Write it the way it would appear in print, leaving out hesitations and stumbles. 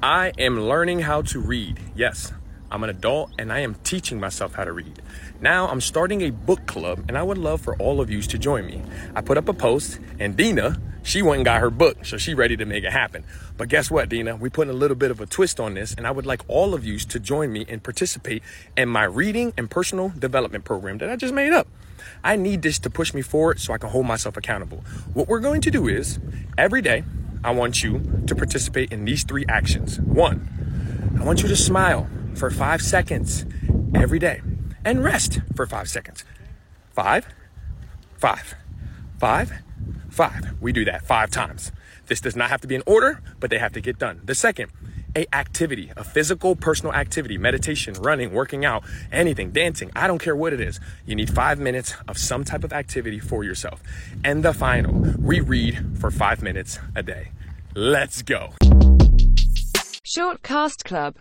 I am learning how to read. Yes, I'm an adult and I am teaching myself how to read. Now I'm starting a book club and I would love for all of you to join me. I put up a post and Dina, she went and got her book, so she's ready to make it happen. But guess what, Dina? We're putting a little bit of a twist on this, and I would like all of you to join me and participate in my reading and personal development program that I just made up. I need this to push me forward so I can hold myself accountable. What we're going to do is, every day, I want you to participate in these three actions. One, I want you to smile for 5 seconds every day and rest for 5 seconds. Five. We do that 5 times. This does not have to be in order, but they have to get done. The second, an activity, a physical, personal activity, meditation, running, working out, anything, dancing. I don't care what it is. You need 5 minutes of some type of activity for yourself. And the final, we read for 5 minutes a day. Let's go. Shortcast Club.